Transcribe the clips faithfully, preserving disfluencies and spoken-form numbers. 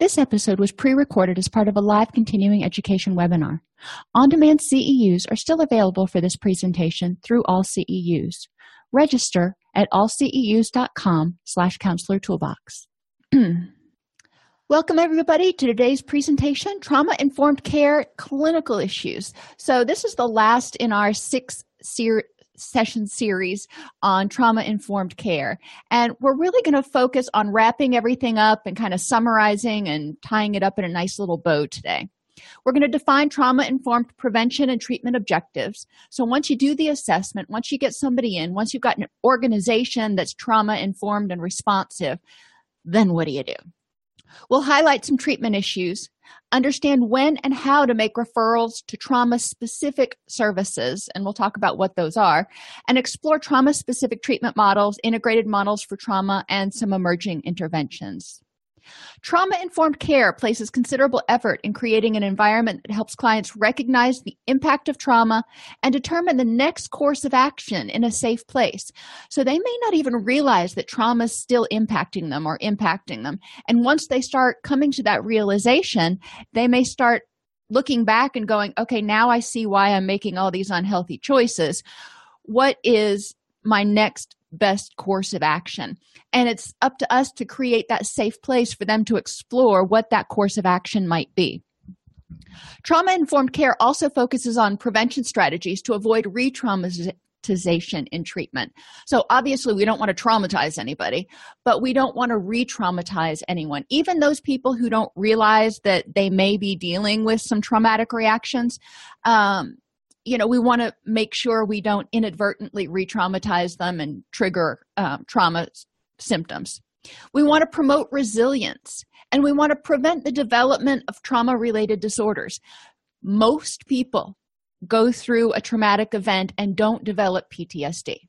This episode was pre-recorded as part of a live continuing education webinar. On-demand C E Us are still available for this presentation through All C E Us. Register at all C E Us dot com slash Counselor Toolbox. Welcome, everybody, to today's presentation, Trauma-Informed Care Clinical Issues. So this is the last in our six series. session series on trauma-informed care. And we're really going to focus on wrapping everything up and kind of summarizing and tying it up in a nice little bow today. We're going to define trauma-informed prevention and treatment objectives. So once you do the assessment, once you get somebody in, once you've got an organization that's trauma-informed and responsive, then what do you do? We'll highlight some treatment issues, understand when and how to make referrals to trauma-specific services, and we'll talk about what those are, and explore trauma-specific treatment models, integrated models for trauma, and some emerging interventions. Trauma-informed care places considerable effort in creating an environment that helps clients recognize the impact of trauma and determine the next course of action in a safe place. So they may not even realize that trauma is still impacting them or impacting them. And once they start coming to that realization, they may start looking back and going, okay, now I see why I'm making all these unhealthy choices. What is my next best course of action? And it's up to us to create that safe place for them to explore what that course of action might be. Trauma-informed care also focuses on prevention strategies to avoid re-traumatization in treatment. So obviously, we don't want to traumatize anybody, but we don't want to re-traumatize anyone. Even those people who don't realize that they may be dealing with some traumatic reactions, um, you know, we want to make sure we don't inadvertently re-traumatize them and trigger um, trauma symptoms. We want to promote resilience, and we want to prevent the development of trauma-related disorders. Most people go through a traumatic event and don't develop P T S D.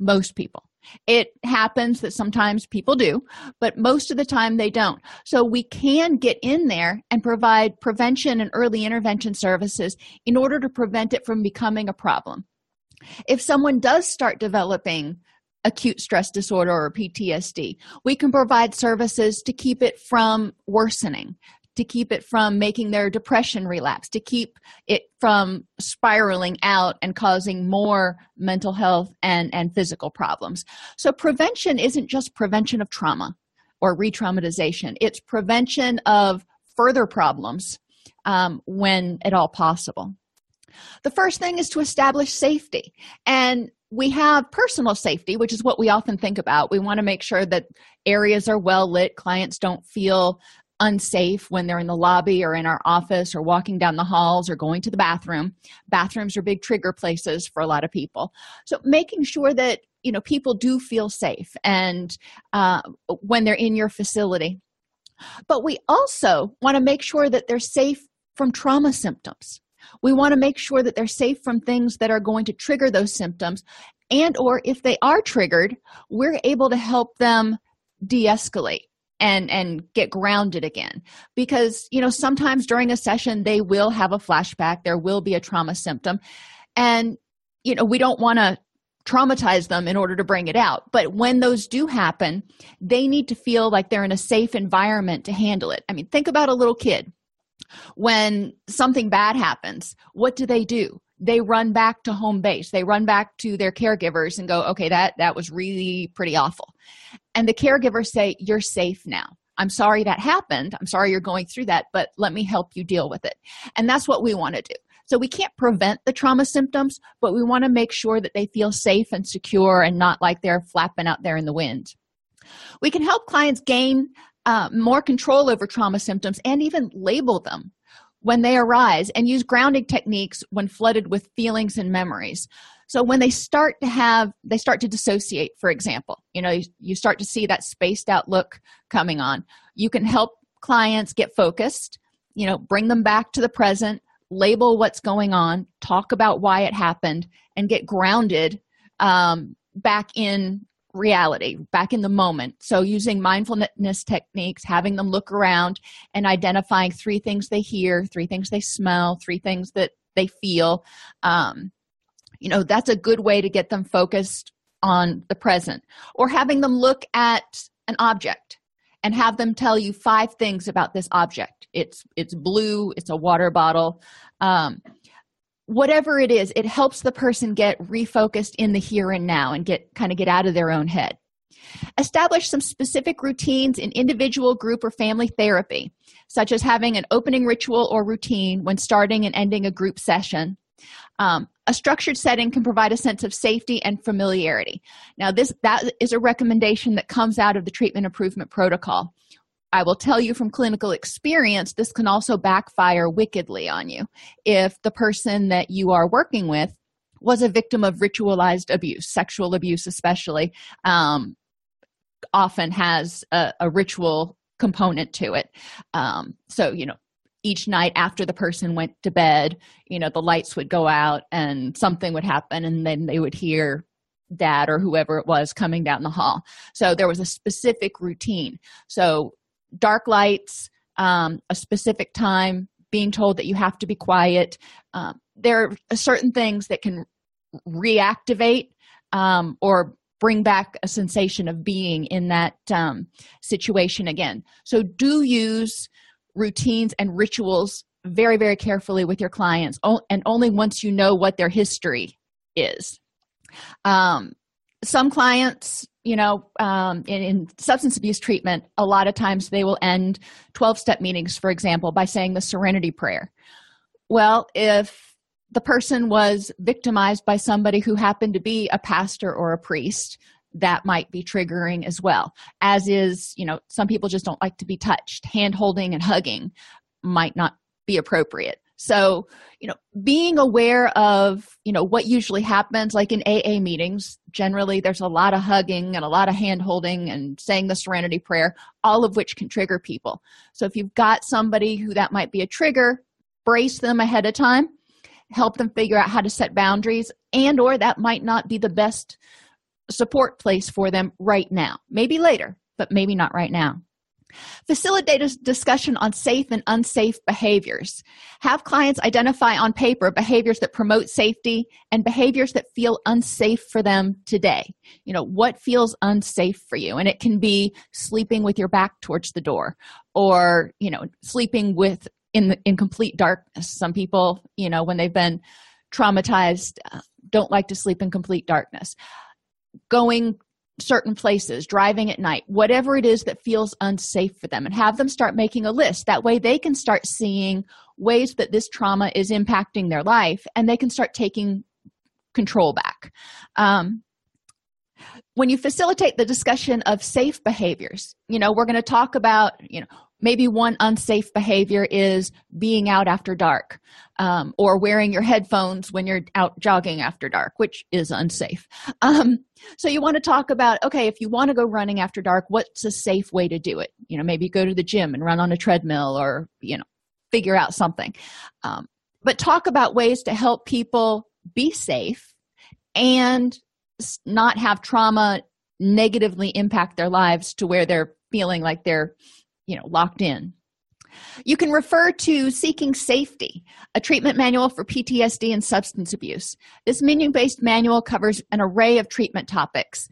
Most people. It happens that sometimes people do, but most of the time they don't. So we can get in there and provide prevention and early intervention services in order to prevent it from becoming a problem. If someone does start developing acute stress disorder or P T S D, we can provide services to keep it from worsening, to keep it from making their depression relapse, to keep it from spiraling out and causing more mental health and, and physical problems. So prevention isn't just prevention of trauma or re-traumatization. It's prevention of further problems um, when at all possible. The first thing is to establish safety. And we have personal safety, which is what we often think about. We want to make sure that areas are well lit, clients don't feel unsafe when they're in the lobby or in our office or walking down the halls or going to the bathroom. Bathrooms are big trigger places for a lot of people. So making sure that, you know, people do feel safe and uh, when they're in your facility. But we also want to make sure that they're safe from trauma symptoms. We want to make sure that they're safe from things that are going to trigger those symptoms. And or if they are triggered, we're able to help them de-escalate and and get grounded again. Because, you know, sometimes during a session, they will have a flashback. There will be a trauma symptom. And, you know, we don't want to traumatize them in order to bring it out. But when those do happen, they need to feel like they're in a safe environment to handle it. I mean, think about a little kid. When something bad happens, what do they do? they run back to home base. They run back to their caregivers and go, okay, that, that was really pretty awful. And the caregivers say, you're safe now. I'm sorry that happened. I'm sorry you're going through that, but let me help you deal with it. And that's what we want to do. So we can't prevent the trauma symptoms, but we want to make sure that they feel safe and secure and not like they're flapping out there in the wind. We can help clients gain uh, more control over trauma symptoms and even label them when they arise and use grounding techniques when flooded with feelings and memories. So when they start to have, they start to dissociate, for example, you know, you, you start to see that spaced out look coming on. You can help clients get focused, you know, bring them back to the present, label what's going on, talk about why it happened, and get grounded um, back in reality, back in the moment. So using mindfulness techniques, having them look around and identifying three things they hear, three things they smell, three things that they feel, um, you know, that's a good way to get them focused on the present. Or having them look at an object and have them tell you five things about this object. It's it's blue, it's a water bottle. Um, whatever it is, it helps the person get refocused in the here and now and get kind of get out of their own head. Establish some specific routines in individual, group, or family therapy, such as having an opening ritual or routine when starting and ending a group session. Um, a structured setting can provide a sense of safety and familiarity. Now, this that is a recommendation that comes out of the treatment improvement protocol. I will tell you from clinical experience, this can also backfire wickedly on you if the person that you are working with was a victim of ritualized abuse. Sexual abuse especially um, often has a, a ritual component to it. Um, so, you know, each night after the person went to bed, you know, the lights would go out and something would happen, and then they would hear dad or whoever it was coming down the hall. So there was a specific routine. So dark lights, um, a specific time, being told that you have to be quiet. Um, there are certain things that can reactivate um, or bring back a sensation of being in that um, situation again. So do use routines and rituals very, very carefully with your clients, and only once you know what their history is. Um, some clients, you know, um, in, in substance abuse treatment, a lot of times they will end twelve-step meetings, for example, by saying the Serenity Prayer. Well, if the person was victimized by somebody who happened to be a pastor or a priest, that might be triggering as well, as is, you know, some people just don't like to be touched. Hand holding and hugging might not be appropriate. So, you know, being aware of, you know, what usually happens, like in A A meetings, generally there's a lot of hugging and a lot of hand holding and saying the Serenity Prayer, all of which can trigger people. So if you've got somebody who that might be a trigger, brace them ahead of time, help them figure out how to set boundaries, and or that might not be the best support place for them right now. Maybe later, but maybe not right now. Facilitate a discussion on safe and unsafe behaviors. Have clients identify on paper behaviors that promote safety and behaviors that feel unsafe for them today. You know, what feels unsafe for you? And it can be sleeping with your back towards the door, or, you know, sleeping with in, in complete darkness. Some people, you know, when they've been traumatized, don't like to sleep in complete darkness. Going certain places, driving at night, whatever it is that feels unsafe for them, and have them start making a list. That way they can start seeing ways that this trauma is impacting their life, and they can start taking control back. Um, when you facilitate the discussion of safe behaviors, you know, we're going to talk about, you know, maybe one unsafe behavior is being out after dark, um, or wearing your headphones when you're out jogging after dark, which is unsafe. Um, so you want to talk about, okay, if you want to go running after dark, what's a safe way to do it? You know, maybe go to the gym and run on a treadmill, or, you know, figure out something. Um, but talk about ways to help people be safe and not have trauma negatively impact their lives to where they're feeling like they're, you know, locked in. You can refer to Seeking Safety, a treatment manual for P T S D and substance abuse. This menu-based manual covers an array of treatment topics.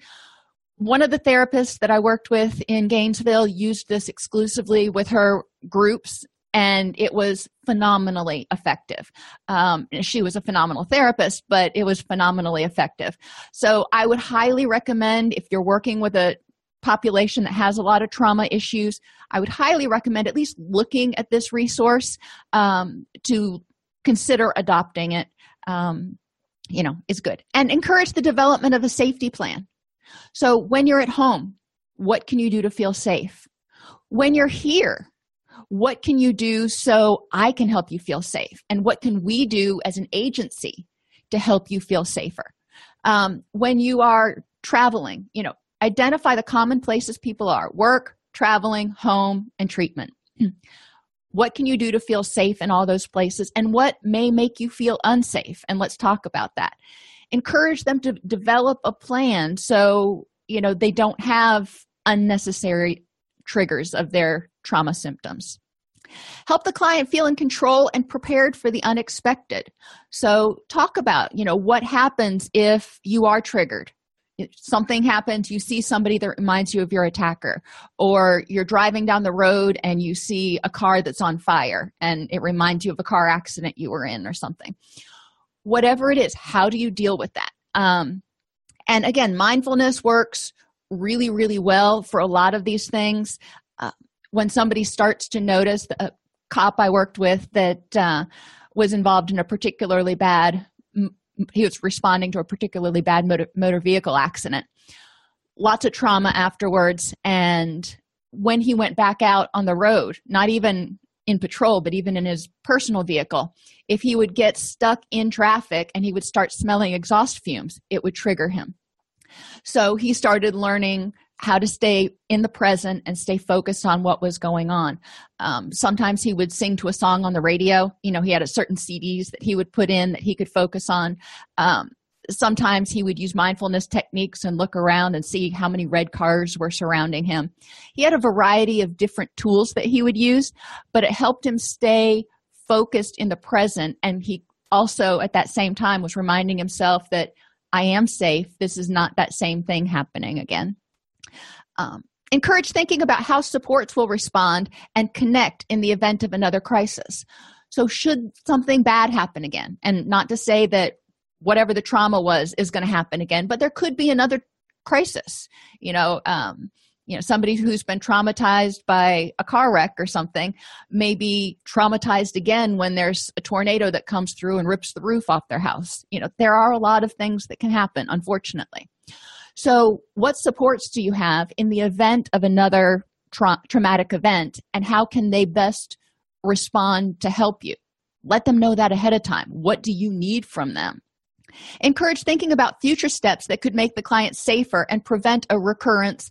One of the therapists that I worked with in Gainesville used this exclusively with her groups, and it was phenomenally effective. Um, she was a phenomenal therapist, but it was phenomenally effective. So I would highly recommend, if you're working with a population that has a lot of trauma issues, I would highly recommend at least looking at this resource um, to consider adopting it. Um, you know, it's good. And encourage the development of a safety plan. So when you're at home, what can you do to feel safe? When you're here, what can you do so I can help you feel safe? And what can we do as an agency to help you feel safer? Um, when you are traveling, you know, identify the common places people are: work, traveling, home, and treatment. What can you do to feel safe in all those places? And what may make you feel unsafe? And let's talk about that. Encourage them to develop a plan so, you know, they don't have unnecessary triggers of their trauma symptoms. Help the client feel in control and prepared for the unexpected. So talk about, you know, what happens if you are triggered. If something happens, you see somebody that reminds you of your attacker, or you're driving down the road and you see a car that's on fire and it reminds you of a car accident you were in or something. Whatever it is, how do you deal with that? Um, and again, mindfulness works really, really well for a lot of these things. Uh, when somebody starts to notice, a cop I worked with that uh, was involved in a particularly bad, he was responding to a particularly bad motor, motor vehicle accident. Lots of trauma afterwards. And when he went back out on the road, not even in patrol, but even in his personal vehicle, if he would get stuck in traffic and he would start smelling exhaust fumes, it would trigger him. So he started learning how to stay in the present and stay focused on what was going on. Um, sometimes he would sing to a song on the radio. You know, he had a certain C Ds that he would put in that he could focus on. Um, sometimes he would use mindfulness techniques and look around and see how many red cars were surrounding him. He had a variety of different tools that he would use, but it helped him stay focused in the present. And he also, at that same time, was reminding himself that I am safe. This is not that same thing happening again. Um, encourage thinking about how supports will respond and connect in the event of another crisis. So should something bad happen again, and not to say that whatever the trauma was is going to happen again, but there could be another crisis. You know, um, you know, somebody who's been traumatized by a car wreck or something may be traumatized again when there's a tornado that comes through and rips the roof off their house. You know, there are a lot of things that can happen, unfortunately. So what supports do you have in the event of another tra- traumatic event, and how can they best respond to help you? Let them know that ahead of time. What do you need from them? Encourage thinking about future steps that could make the client safer and prevent a recurrence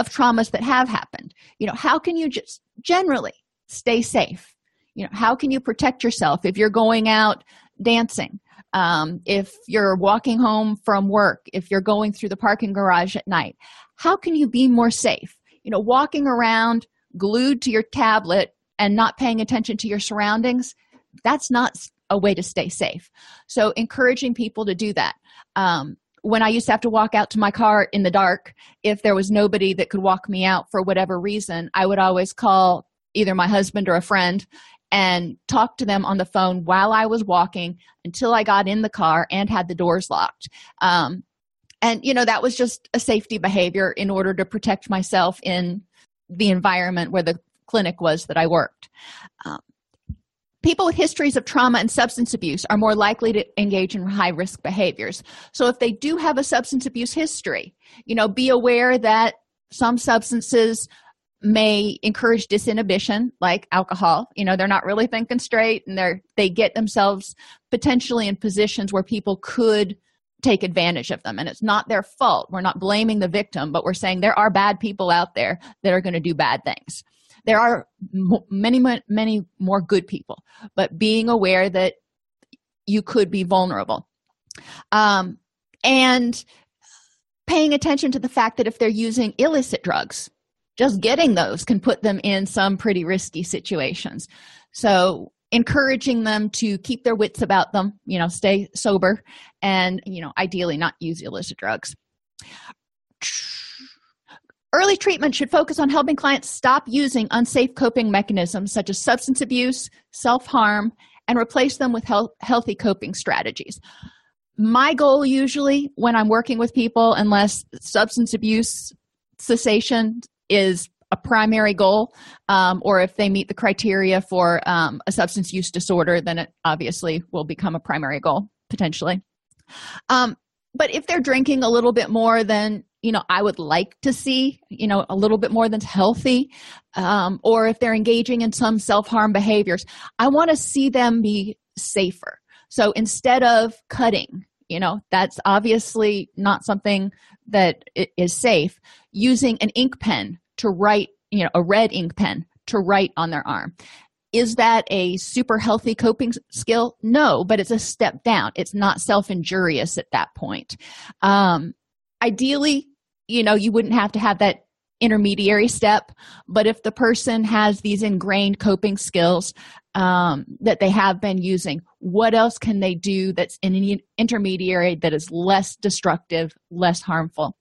of traumas that have happened. You know, how can you just generally stay safe? You know, how can you protect yourself if you're going out dancing? Um, if you're walking home from work, if you're going through the parking garage at night, how can you be more safe? You know, walking around glued to your tablet and not paying attention to your surroundings, that's not a way to stay safe. So encouraging people to do that. Um, when I used to have to walk out to my car in the dark, if there was nobody that could walk me out for whatever reason, I would always call either my husband or a friend and talk to them on the phone while I was walking until I got in the car and had the doors locked. Um, and, you know, that was just a safety behavior in order to protect myself in the environment where the clinic was that I worked. Um, people with histories of trauma and substance abuse are more likely to engage in high-risk behaviors. So if they do have a substance abuse history, you know, be aware that some substances may encourage disinhibition, like alcohol. You know, they're not really thinking straight, and they're they get themselves potentially in positions where people could take advantage of them. And it's not their fault. We're not blaming the victim, but we're saying there are bad people out there that are going to do bad things. There are many, many more good people, but being aware that you could be vulnerable. Um, and paying attention to the fact that if they're using illicit drugs, just getting those can put them in some pretty risky situations. So encouraging them to keep their wits about them, you know, stay sober, and, you know, ideally not use illicit drugs. Early treatment should focus on helping clients stop using unsafe coping mechanisms such as substance abuse, self-harm, and replace them with health, healthy coping strategies. My goal usually when I'm working with people, unless substance abuse cessation is a primary goal, um, or if they meet the criteria for um, a substance use disorder, then it obviously will become a primary goal, potentially. Um, but if they're drinking a little bit more than, you know, I would like to see, you know, a little bit more than healthy, um, or if they're engaging in some self-harm behaviors, I want to see them be safer. So instead of cutting, you know, that's obviously not something that is safe, using an ink pen to write, you know, a red ink pen to write on their arm. Is that a super healthy coping skill? No, but it's a step down. It's not self-injurious at that point. Um, ideally, you know, you wouldn't have to have that intermediary step, but if the person has these ingrained coping skills um, that they have been using, what else can they do that's in an intermediary that is less destructive, less harmful?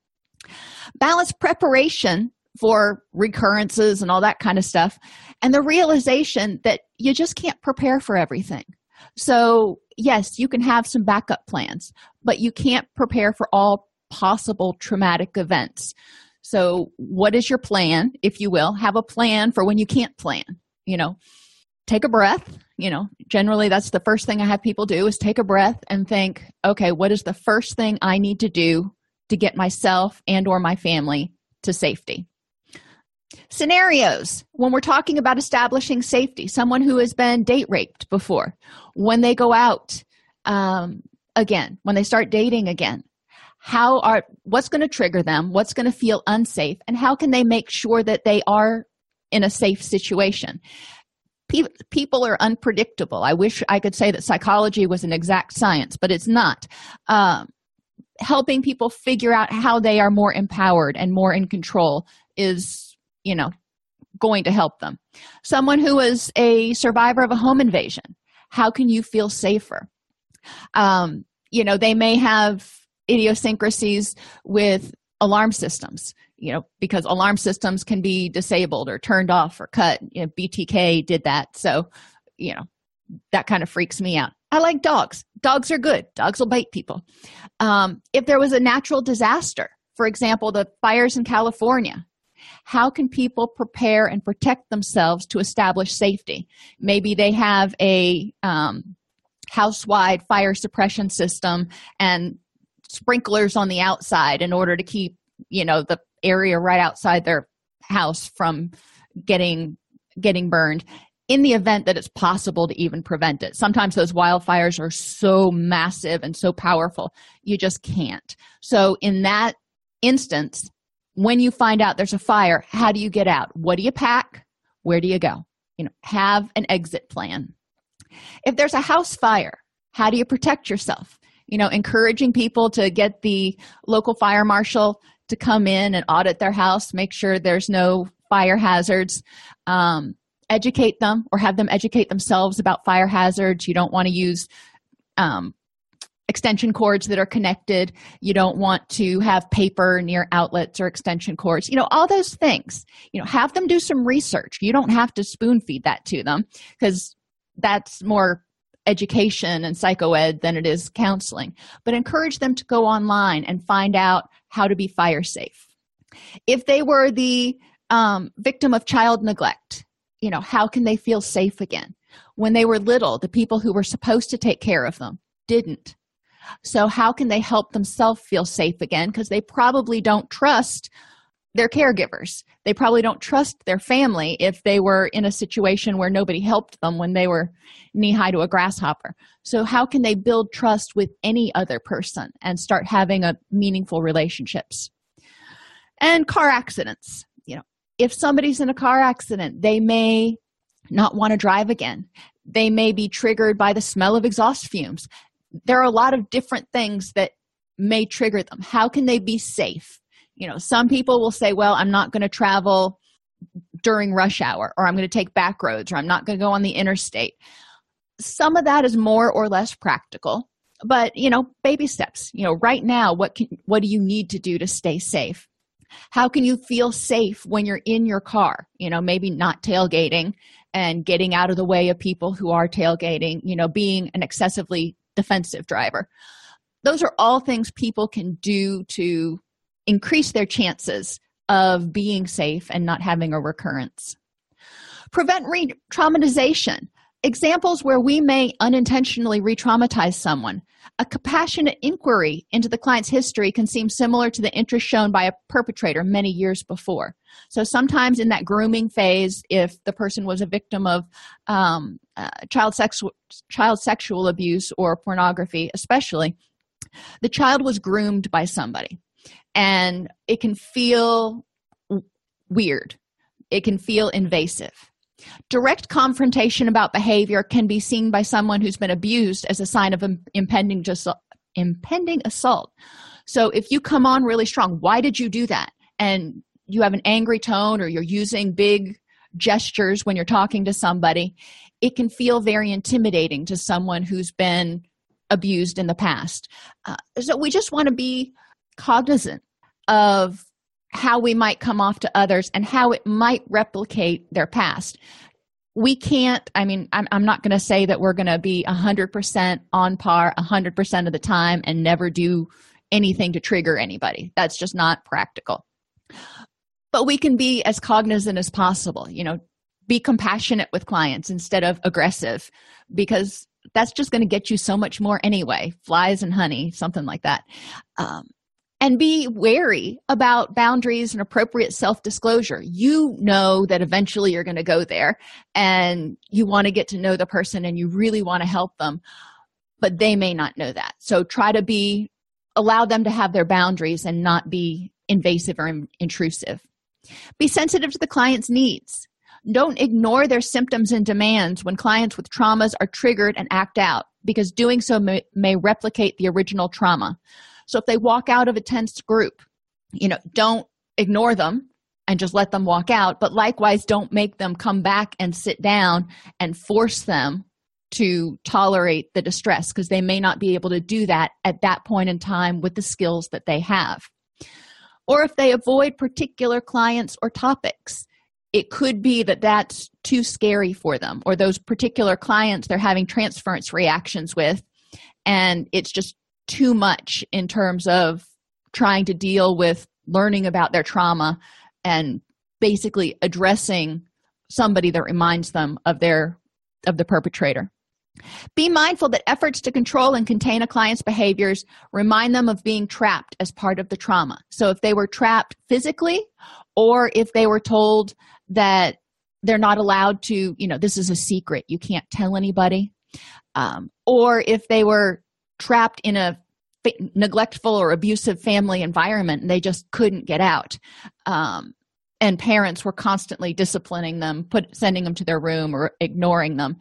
Balance preparation for recurrences and all that kind of stuff, and the realization that you just can't prepare for everything. So, yes, you can have some backup plans, but you can't prepare for all possible traumatic events. So what is your plan, if you will? Have a plan for when you can't plan, you know, take a breath, you know, generally that's the first thing I have people do is take a breath and think, okay, what is the first thing I need to do to get myself and or my family to safety? Scenarios, when we're talking about establishing safety, someone who has been date raped before, when they go out um, again, when they start dating again, How are what's going to trigger them? What's going to feel unsafe? And how can they make sure that they are in a safe situation? Pe- people are unpredictable. I wish I could say that psychology was an exact science, but it's not. Um, helping people figure out how they are more empowered and more in control is, you know, going to help them. Someone who is a survivor of a home invasion, how can you feel safer? Um, you know, they may have idiosyncrasies with alarm systems, you know, because alarm systems can be disabled or turned off or cut. You know, B T K did that. So, you know, that kind of freaks me out. I like dogs. Dogs are good. Dogs will bite people. Um, if there was a natural disaster, for example, the fires in California, how can people prepare and protect themselves to establish safety? Maybe they have a um, house-wide fire suppression system and sprinklers on the outside in order to keep, you know, the area right outside their house from getting getting burned in the event that it's possible to even prevent it. Sometimes those wildfires are so massive and so powerful, you just can't. So in that instance, when you find out there's a fire, how do you get out? What do you pack? Where do you go? You know, have an exit plan. If there's a house fire, how do you protect yourself? You know, encouraging people to get the local fire marshal to come in and audit their house, make sure there's no fire hazards, um, educate them or have them educate themselves about fire hazards. You don't want to use um, extension cords that are connected. You don't want to have paper near outlets or extension cords. You know, all those things. You know, have them do some research. You don't have to spoon feed that to them because that's more education and psychoed than it is counseling, but encourage them to go online and find out how to be fire safe. If they were the um, victim of child neglect, you know, how can they feel safe again? When they were little, the people who were supposed to take care of them didn't. So how can they help themselves feel safe again? Because they probably don't trust their caregivers. They probably don't trust their family if they were in a situation where nobody helped them when they were knee-high to a grasshopper. So how can they build trust with any other person and start having a meaningful relationships? And car accidents. You know, if somebody's in a car accident, they may not want to drive again. They may be triggered by the smell of exhaust fumes. There are a lot of different things that may trigger them. How can they be safe? You know, some people will say, well, I'm not going to travel during rush hour, or I'm going to take back roads, or I'm not going to go on the interstate. Some of that is more or less practical, but, you know, baby steps. You know, right now, what can, what do you need to do to stay safe? How can you feel safe when you're in your car? You know, maybe not tailgating and getting out of the way of people who are tailgating, you know, being an excessively defensive driver. Those are all things people can do to increase their chances of being safe and not having a recurrence. Prevent re-traumatization. Examples where we may unintentionally re-traumatize someone. A compassionate inquiry into the client's history can seem similar to the interest shown by a perpetrator many years before. So sometimes in that grooming phase, if the person was a victim of um, uh, child, sexu- child sexual abuse or pornography especially, the child was groomed by somebody. And it can feel w- weird. It can feel invasive. Direct confrontation about behavior can be seen by someone who's been abused as a sign of Im- impending just, impending assault. So if you come on really strong, why did you do that? And you have an angry tone or you're using big gestures when you're talking to somebody, it can feel very intimidating to someone who's been abused in the past. Uh, so we just want to be cognizant of how we might come off to others and how it might replicate their past. We can't, I mean, I'm, I'm not going to say that we're going to be one hundred percent on par one hundred percent of the time and never do anything to trigger anybody. That's just not practical. But we can be as cognizant as possible, you know, be compassionate with clients instead of aggressive, because that's just going to get you so much more anyway, flies and honey, something like that. Um, And be wary about boundaries and appropriate self-disclosure. You know that eventually you're going to go there and you want to get to know the person and you really want to help them, but they may not know that. So try to be, allow them to have their boundaries and not be invasive or in, intrusive. Be sensitive to the client's needs. Don't ignore their symptoms and demands when clients with traumas are triggered and act out, because doing so may, may replicate the original trauma. So if they walk out of a tense group, you know, don't ignore them and just let them walk out. But likewise, don't make them come back and sit down and force them to tolerate the distress, because they may not be able to do that at that point in time with the skills that they have. Or if they avoid particular clients or topics, it could be that that's too scary for them, or those particular clients they're having transference reactions with, and it's just too much in terms of trying to deal with learning about their trauma and basically addressing somebody that reminds them of their of the perpetrator. Be mindful that efforts to control and contain a client's behaviors remind them of being trapped as part of the trauma. So if they were trapped physically, or if they were told that they're not allowed to, you know, this is a secret, you can't tell anybody, um, or if they were trapped in a fa- neglectful or abusive family environment and they just couldn't get out. Um, and parents were constantly disciplining them, put, sending them to their room or ignoring them.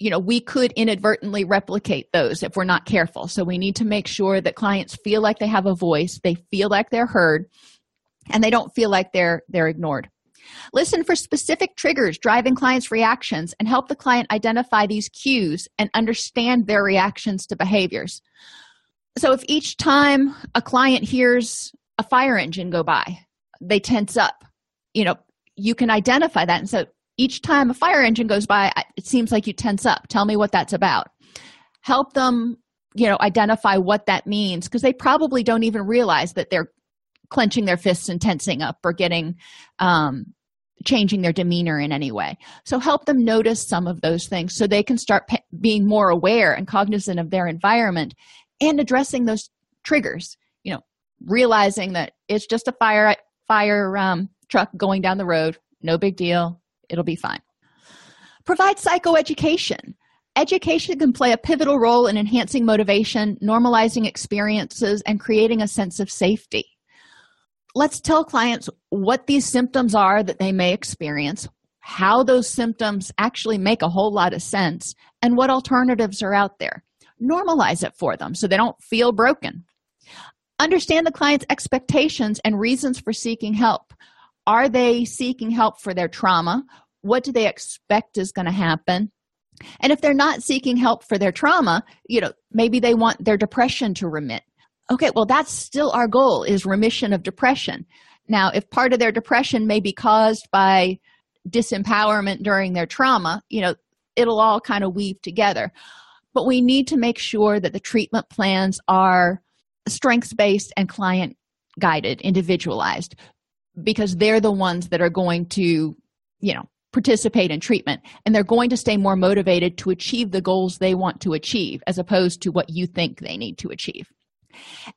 You know, we could inadvertently replicate those if we're not careful. So we need to make sure that clients feel like they have a voice, they feel like they're heard, and they don't feel like they're they're ignored. Listen for specific triggers driving clients' reactions and help the client identify these cues and understand their reactions to behaviors. So if each time a client hears a fire engine go by, they tense up, you know, you can identify that. And so each time a fire engine goes by, it seems like you tense up. Tell me what that's about. Help them, you know, identify what that means, because they probably don't even realize that they're clenching their fists and tensing up or getting, um, changing their demeanor in any way. So help them notice some of those things so they can start pe- being more aware and cognizant of their environment and addressing those triggers, you know, realizing that it's just a fire, fire um, truck going down the road. No big deal. It'll be fine. Provide psychoeducation. Education can play a pivotal role in enhancing motivation, normalizing experiences, and creating a sense of safety. Let's tell clients what these symptoms are that they may experience, how those symptoms actually make a whole lot of sense, and what alternatives are out there. Normalize it for them so they don't feel broken. Understand the client's expectations and reasons for seeking help. Are they seeking help for their trauma? What do they expect is going to happen? And if they're not seeking help for their trauma, you know, maybe they want their depression to remit. Okay, well, that's still our goal, is remission of depression. Now, if part of their depression may be caused by disempowerment during their trauma, you know, it'll all kind of weave together. But we need to make sure that the treatment plans are strengths-based and client-guided, individualized, because they're the ones that are going to, you know, participate in treatment, and they're going to stay more motivated to achieve the goals they want to achieve as opposed to what you think they need to achieve.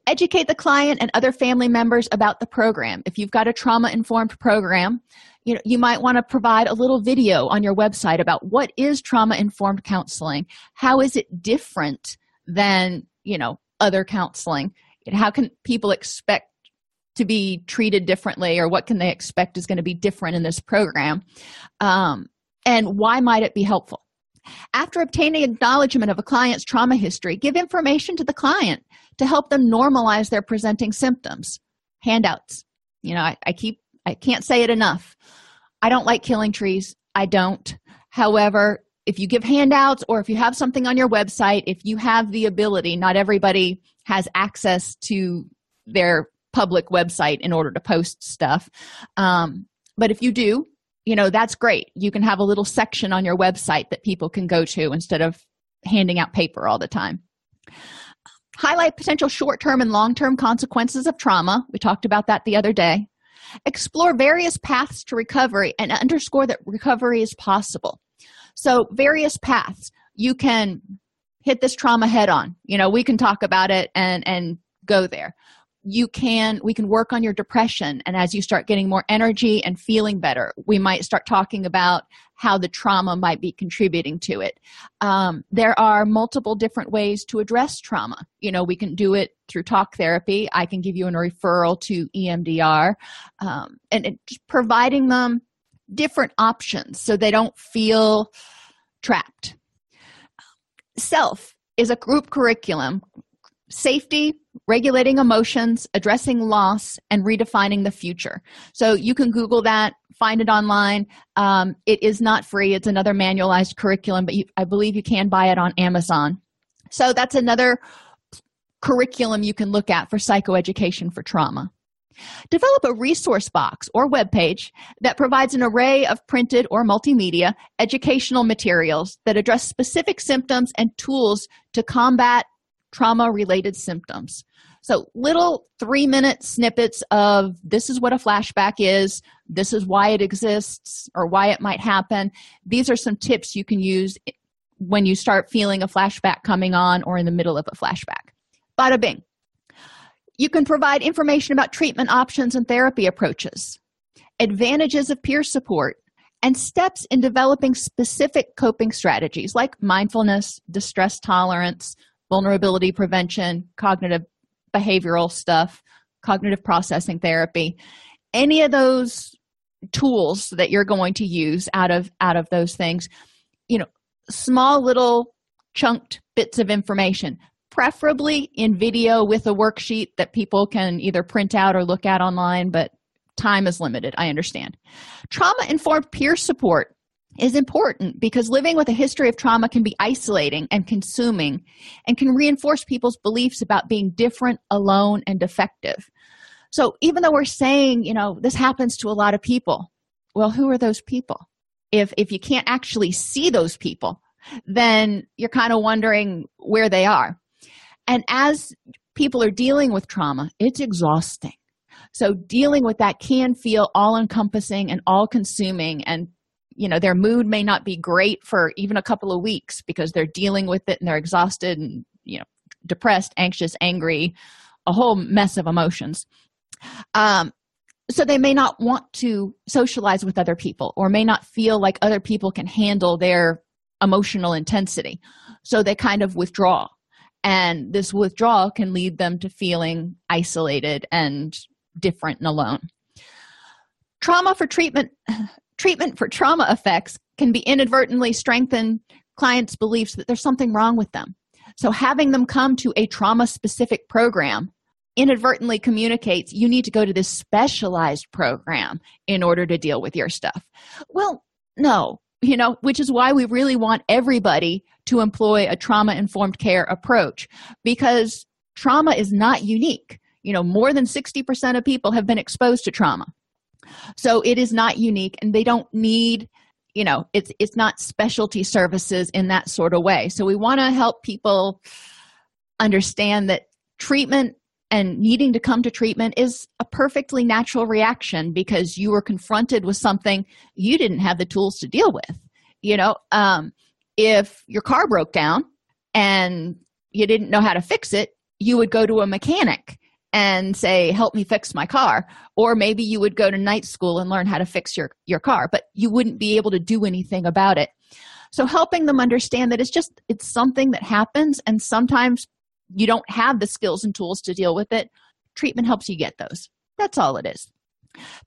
Educate the client and other family members about the program. If you've got a trauma-informed program, you know, you might want to provide a little video on your website about what is trauma-informed counseling, how is it different than, you know, other counseling, how can people expect to be treated differently, or what can they expect is going to be different in this program, um, and why might it be helpful. After obtaining acknowledgement of a client's trauma history, give information to the client to help them normalize their presenting symptoms. Handouts. You know, I, I keep, I can't say it enough. I don't like killing trees. I don't. However, if you give handouts or if you have something on your website, if you have the ability, not everybody has access to their public website in order to post stuff. Um, but if you do, you know, that's great. You can have a little section on your website that people can go to instead of handing out paper all the time. Highlight potential short-term and long-term consequences of trauma. We talked about that the other day. Explore various paths to recovery and underscore that recovery is possible. So various paths. You can hit this trauma head-on. You know, we can talk about it and, and go there. You can, we can work on your depression, and as you start getting more energy and feeling better, we might start talking about how the trauma might be contributing to it. Um, there are multiple different ways to address trauma. You know, we can do it through talk therapy. I can give you a referral to E M D R, um, and it, just providing them different options so they don't feel trapped. SELF is a group curriculum. Safety, regulating emotions, addressing loss, and redefining the future. So you can Google that, find it online. Um, it is not free. It's another manualized curriculum, but you, I believe you can buy it on Amazon. So that's another curriculum you can look at for psychoeducation for trauma. Develop a resource box or web page that provides an array of printed or multimedia educational materials that address specific symptoms and tools to combat trauma-related symptoms. So little three-minute snippets of this is what a flashback is, this is why it exists or why it might happen. These are some tips you can use when you start feeling a flashback coming on or in the middle of a flashback. Bada bing. You can provide information about treatment options and therapy approaches, advantages of peer support, and steps in developing specific coping strategies like mindfulness, distress tolerance, vulnerability prevention, cognitive behavioral stuff, cognitive processing therapy, any of those tools that you're going to use out of out of those things, you know, small little chunked bits of information, preferably in video with a worksheet that people can either print out or look at online, but time is limited, I understand. Trauma-informed peer support is important because living with a history of trauma can be isolating and consuming and can reinforce people's beliefs about being different, alone, and defective. So even though we're saying, you know, this happens to a lot of people, well, who are those people? If if you can't actually see those people, then you're kind of wondering where they are. And as people are dealing with trauma, it's exhausting. So dealing with that can feel all-encompassing and all-consuming, and you know, their mood may not be great for even a couple of weeks because they're dealing with it and they're exhausted and, you know, depressed, anxious, angry, a whole mess of emotions. Um, so they may not want to socialize with other people or may not feel like other people can handle their emotional intensity. So they kind of withdraw. And this withdrawal can lead them to feeling isolated and different and alone. Trauma for treatment... Treatment for trauma effects can be inadvertently strengthen clients' beliefs that there's something wrong with them. So having them come to a trauma-specific program inadvertently communicates, you need to go to this specialized program in order to deal with your stuff. Well, no, you know, which is why we really want everybody to employ a trauma-informed care approach, because trauma is not unique. you know, more than sixty percent of people have been exposed to trauma. So it is not unique, and they don't need, you know, it's it's not specialty services in that sort of way. So we want to help people understand that treatment and needing to come to treatment is a perfectly natural reaction because you were confronted with something you didn't have the tools to deal with. You know, um, if your car broke down and you didn't know how to fix it, you would go to a mechanic and say, help me fix my car. Or maybe you would go to night school and learn how to fix your, your car, but you wouldn't be able to do anything about it. So helping them understand that it's just, it's something that happens, and sometimes you don't have the skills and tools to deal with it. Treatment helps you get those. That's all it is.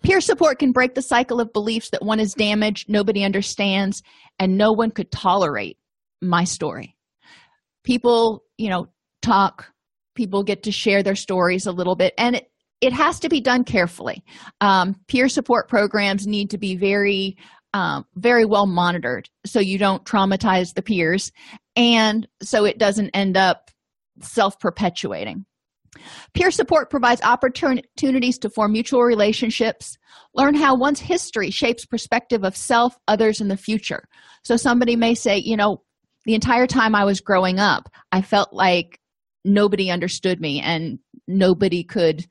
Peer support can break the cycle of beliefs that one is damaged, nobody understands, and no one could tolerate my story. People, you know, talk, people get to share their stories a little bit, and it, it has to be done carefully. Um, peer support programs need to be very, um, very well monitored so you don't traumatize the peers, and so it doesn't end up self-perpetuating. Peer support provides opportunities to form mutual relationships, learn how one's history shapes perspective of self, others, and the future. So somebody may say, you know, the entire time I was growing up, I felt like nobody understood me and nobody could,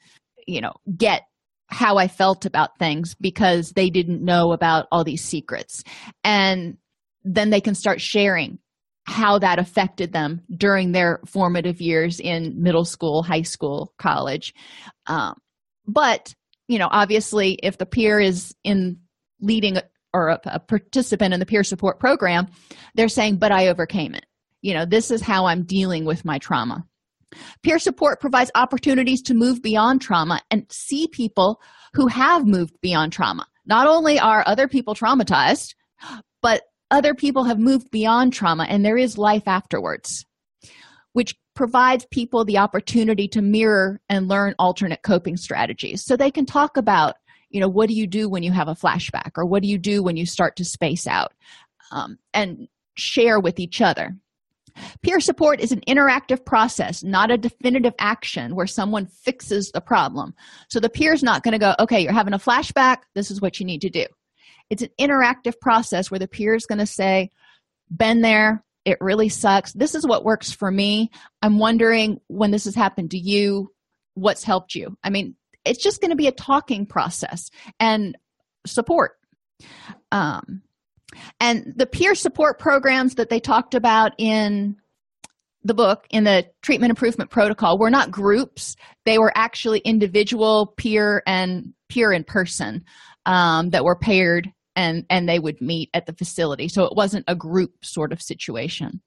you know, get how I felt about things because they didn't know about all these secrets. And then they can start sharing how that affected them during their formative years in middle school, high school, college. Um, but, you know, obviously if the peer is in leading or a, a participant in the peer support program, they're saying, but I overcame it. You know, this is how I'm dealing with my trauma. Peer support provides opportunities to move beyond trauma and see people who have moved beyond trauma. Not only are other people traumatized, but other people have moved beyond trauma, and there is life afterwards, which provides people the opportunity to mirror and learn alternate coping strategies. So they can talk about, you know, what do you do when you have a flashback, or what do you do when you start to space out, um, and share with each other. Peer support is an interactive process, not a definitive action where someone fixes the problem. So the peer's not going to go, okay, you're having a flashback, this is what you need to do. It's an interactive process where the peer is going to say, been there, it really sucks, this is what works for me, I'm wondering when this has happened to you, what's helped you. I mean, it's just going to be a talking process and support. Um, and the peer support programs that they talked about in the book, in the treatment improvement protocol, were not groups. They were actually individual peer and peer in person um, that were paired, and, and they would meet at the facility. So it wasn't a group sort of situation.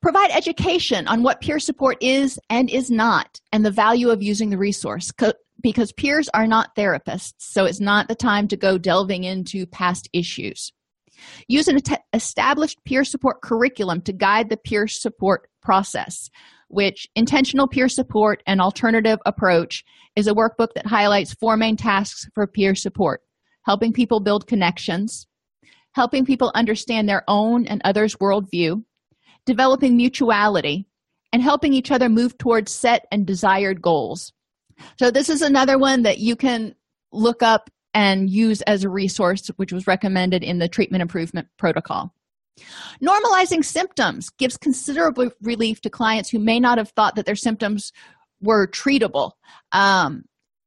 Provide education on what peer support is and is not, and the value of using the resource, co- because peers are not therapists, so it's not the time to go delving into past issues. Use an et- established peer support curriculum to guide the peer support process, which Intentional Peer Support and Alternative Approach is a workbook that highlights four main tasks for peer support: helping people build connections, helping people understand their own and others' worldview, developing mutuality, and helping each other move towards set and desired goals. So this is another one that you can look up and use as a resource, which was recommended in the treatment improvement protocol. Normalizing symptoms gives considerable relief to clients who may not have thought that their symptoms were treatable. Um,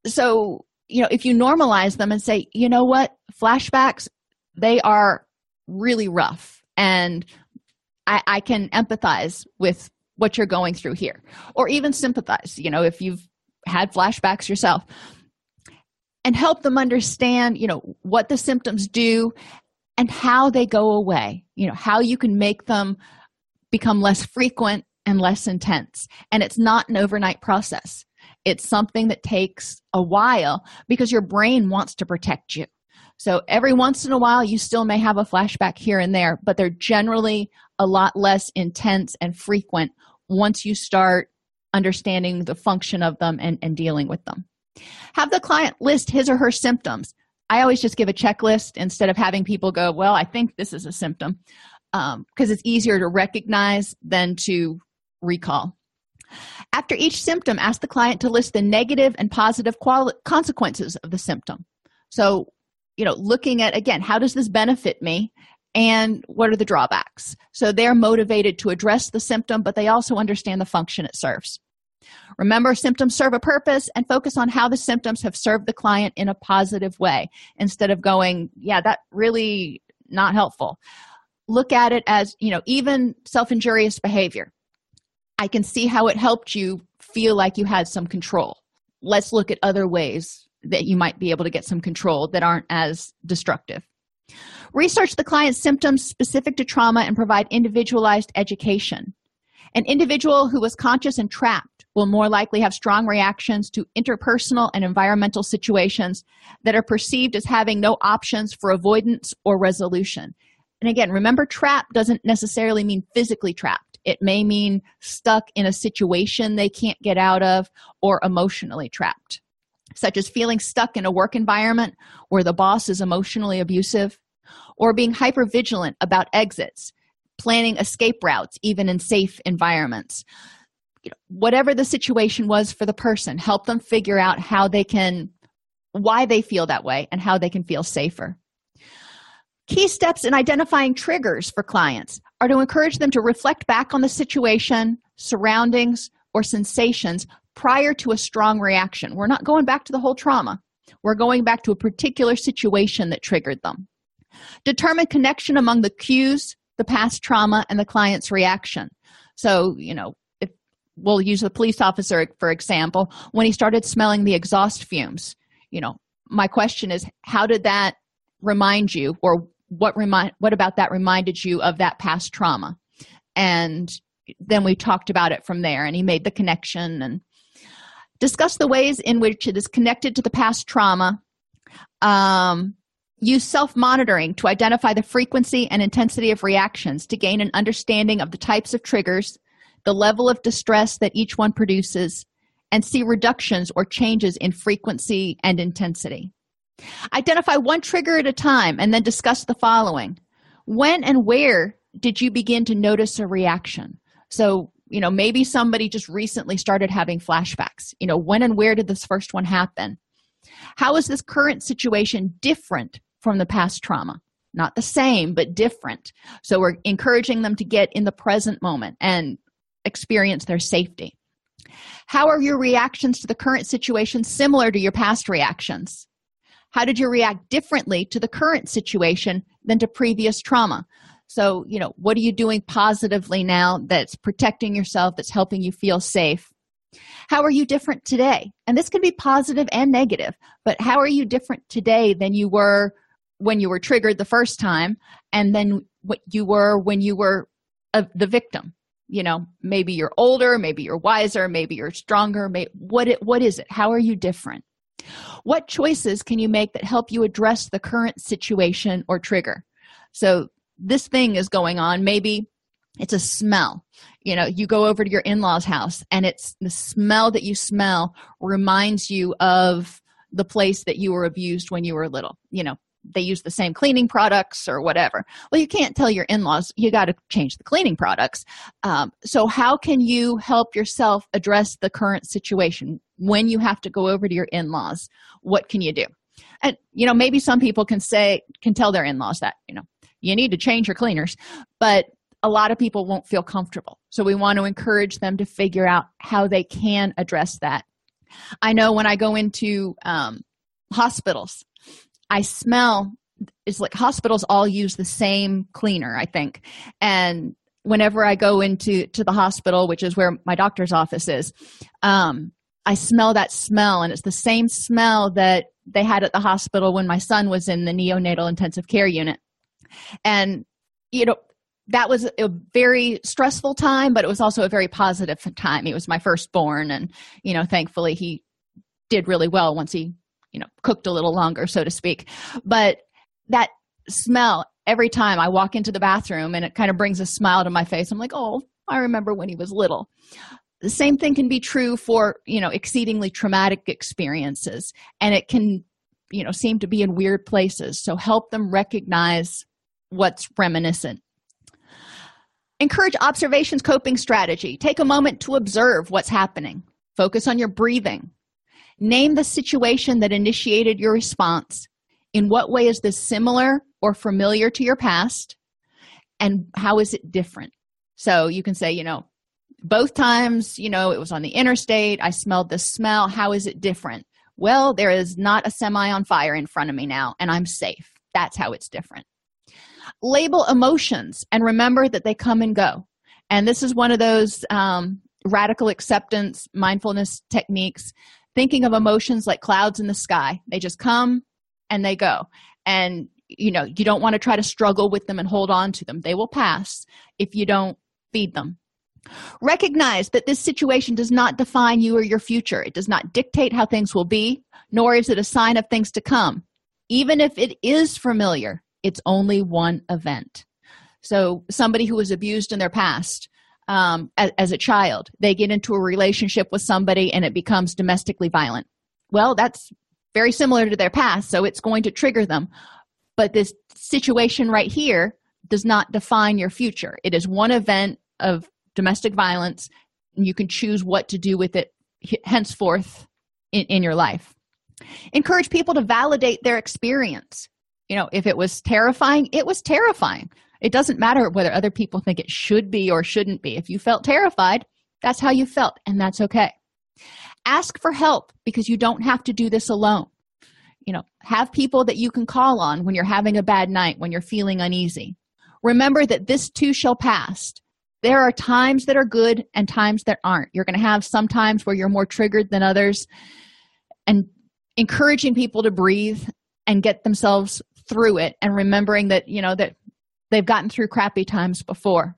so, you know, if you normalize them and say, you know what, flashbacks, they are really rough, and I, I can empathize with what you're going through here, or even sympathize, you know, if you've had flashbacks yourself, and help them understand, you know, what the symptoms do and how they go away, you know, how you can make them become less frequent and less intense. And it's not an overnight process. It's something that takes a while because your brain wants to protect you. So every once in a while, you still may have a flashback here and there, but they're generally a lot less intense and frequent once you start understanding the function of them and, and dealing with them. Have the client list his or her symptoms. I always just give a checklist instead of having people go, well, I think this is a symptom, because um, it's easier to recognize than to recall. After each symptom, ask the client to list the negative and positive quali- consequences of the symptom. So, you know, looking at, again, how does this benefit me? And what are the drawbacks? So they're motivated to address the symptom, but they also understand the function it serves. Remember, symptoms serve a purpose, and focus on how the symptoms have served the client in a positive way instead of going, yeah, that really not helpful. Look at it as, you know, even self-injurious behavior. I can see how it helped you feel like you had some control. Let's look at other ways that you might be able to get some control that aren't as destructive. Research the client's symptoms specific to trauma and provide individualized education. An individual who was conscious and trapped will more likely have strong reactions to interpersonal and environmental situations that are perceived as having no options for avoidance or resolution. And again, remember, trapped doesn't necessarily mean physically trapped. It may mean stuck in a situation they can't get out of, or emotionally trapped, such as feeling stuck in a work environment where the boss is emotionally abusive, or being hypervigilant about exits, planning escape routes, even in safe environments. You know, whatever the situation was for the person, help them figure out how they can, why they feel that way and how they can feel safer. Key steps in identifying triggers for clients are to encourage them to reflect back on the situation, surroundings, or sensations prior to a strong reaction. We're not going back to the whole trauma. We're going back to a particular situation that triggered them. Determine connection among the cues, the past trauma, and the client's reaction. So, you know, if we'll use the police officer, for example, when he started smelling the exhaust fumes, you know, my question is, how did that remind you, or what remind what about that reminded you of that past trauma? And then we talked about it from there, and he made the connection. And discuss the ways in which it is connected to the past trauma. Um, Use self-monitoring to identify the frequency and intensity of reactions to gain an understanding of the types of triggers, the level of distress that each one produces, and see reductions or changes in frequency and intensity. Identify one trigger at a time and then discuss the following. When and where did you begin to notice a reaction? So, you know, maybe somebody just recently started having flashbacks. You know, when and where did this first one happen? How is this current situation different from the past trauma? Not the same, but different. So we're encouraging them to get in the present moment and experience their safety. How are your reactions to the current situation similar to your past reactions? How did you react differently to the current situation than to previous trauma? So, you know, what are you doing positively now that's protecting yourself, that's helping you feel safe? How are you different today? And this can be positive and negative, but how are you different today than you were when you were triggered the first time, and then what you were when you were a, the victim? You know, maybe you're older, maybe you're wiser, maybe you're stronger. Maybe, what it, what is it? How are you different? What choices can you make that help you address the current situation or trigger? So this thing is going on. Maybe it's a smell. You know, you go over to your in-laws' house, and it's the smell that you smell reminds you of the place that you were abused when you were little. You know, they use the same cleaning products or whatever. Well, you can't tell your in-laws, you got to change the cleaning products. Um, so how can you help yourself address the current situation when you have to go over to your in-laws? What can you do? And, you know, maybe some people can say, can tell their in-laws that, you know, you need to change your cleaners, but a lot of people won't feel comfortable. So we want to encourage them to figure out how they can address that. I know when I go into um, hospitals, I smell, it's like hospitals all use the same cleaner, I think. And whenever I go into to the hospital, which is where my doctor's office is, um, I smell that smell. And it's the same smell that they had at the hospital when my son was in the neonatal intensive care unit. And, you know, that was a very stressful time, but it was also a very positive time. He was my firstborn, and, you know, thankfully he did really well once he, you know, cooked a little longer, so to speak. But that smell, every time I walk into the bathroom, and it kind of brings a smile to my face. I'm like, oh, I remember when he was little. The same thing can be true for, you know, exceedingly traumatic experiences, and it can, you know, seem to be in weird places. So help them recognize what's reminiscent. Encourage observations coping strategy. Take a moment to observe what's happening. Focus on your breathing. Name the situation that initiated your response. In what way is this similar or familiar to your past? And how is it different? So you can say, you know, both times, you know, it was on the interstate. I smelled this smell. How is it different? Well, there is not a semi on fire in front of me now, and I'm safe. That's how it's different. Label emotions and remember that they come and go. And this is one of those um, radical acceptance mindfulness techniques, thinking of emotions like clouds in the sky. They just come and they go. And, you know, you don't want to try to struggle with them and hold on to them. They will pass if you don't feed them. Recognize that this situation does not define you or your future. It does not dictate how things will be, nor is it a sign of things to come. Even if it is familiar, it's only one event. So somebody who was abused in their past um, as, as a child, they get into a relationship with somebody and it becomes domestically violent. Well, that's very similar to their past, so it's going to trigger them. But this situation right here does not define your future. It is one event of domestic violence, and you can choose what to do with it henceforth in, in your life. Encourage people to validate their experience. You know, if it was terrifying, it was terrifying. It doesn't matter whether other people think it should be or shouldn't be. If you felt terrified, that's how you felt, and that's okay. Ask for help because you don't have to do this alone. You know, have people that you can call on when you're having a bad night, when you're feeling uneasy. Remember that this too shall pass. There are times that are good and times that aren't. You're going to have some times where you're more triggered than others. And encouraging people to breathe and get themselves through it and remembering that, you know, that they've gotten through crappy times before.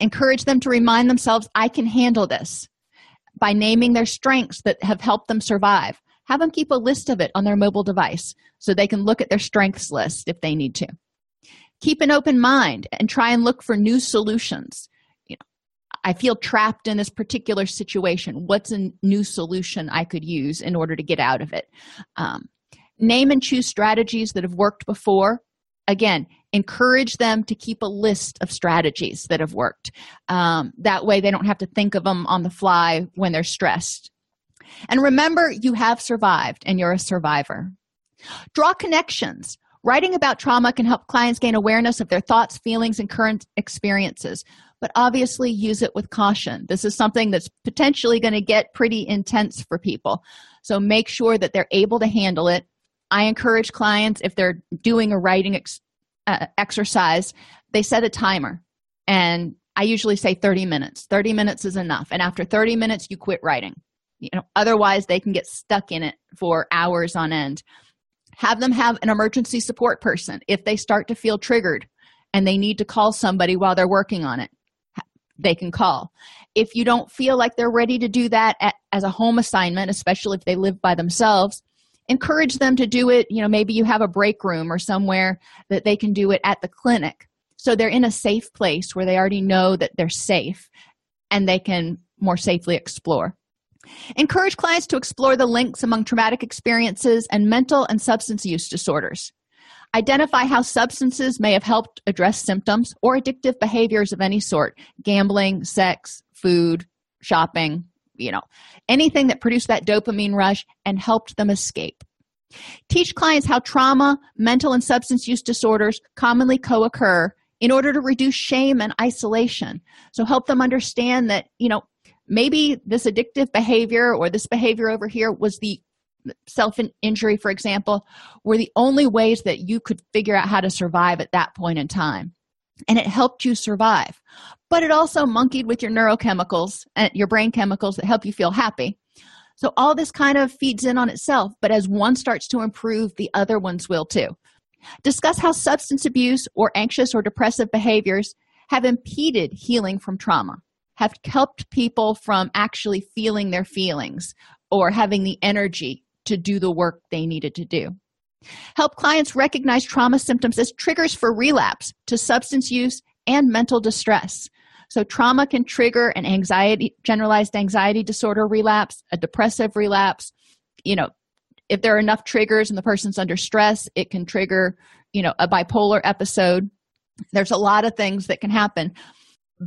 Encourage them to remind themselves, I can handle this, by naming their strengths that have helped them survive. Have them keep a list of it on their mobile device so they can look at their strengths list if they need to. Keep an open mind and try and look for new solutions. I feel trapped in this particular situation. What's a new solution I could use in order to get out of it? Um, name and choose strategies that have worked before. Again, encourage them to keep a list of strategies that have worked. Um, that way they don't have to think of them on the fly when they're stressed. And remember, you have survived and you're a survivor. Draw connections. Writing about trauma can help clients gain awareness of their thoughts, feelings, and current experiences, but obviously use it with caution. This is something that's potentially going to get pretty intense for people, so make sure that they're able to handle it. I encourage clients, if they're doing a writing ex- uh, exercise, they set a timer, and I usually say thirty minutes. thirty minutes is enough, and after thirty minutes, you quit writing. You know, otherwise, they can get stuck in it for hours on end. Have them have an emergency support person if they start to feel triggered and they need to call somebody while they're working on it. They can call. If you don't feel like they're ready to do that at, as a home assignment, especially if they live by themselves, encourage them to do it. You know, maybe you have a break room or somewhere that they can do it at the clinic. So they're in a safe place where they already know that they're safe and they can more safely explore. Encourage clients to explore the links among traumatic experiences and mental and substance use disorders. Identify how substances may have helped address symptoms or addictive behaviors of any sort, gambling, sex, food, shopping, you know, anything that produced that dopamine rush and helped them escape. Teach clients how trauma, mental and substance use disorders commonly co-occur in order to reduce shame and isolation. So help them understand that, you know, maybe this addictive behavior or this behavior over here was the self-injury, for example, were the only ways that you could figure out how to survive at that point in time. And it helped you survive. But it also monkeyed with your neurochemicals and your brain chemicals that help you feel happy. So all this kind of feeds in on itself. But as one starts to improve, the other ones will too. Discuss how substance abuse or anxious or depressive behaviors have impeded healing from trauma, have helped people from actually feeling their feelings or having the energy to do the work they needed to do. Help clients recognize trauma symptoms as triggers for relapse to substance use and mental distress. So trauma can trigger an anxiety, generalized anxiety disorder relapse, a depressive relapse. You know, if there are enough triggers and the person's under stress, it can trigger, you know, a bipolar episode. There's a lot of things that can happen.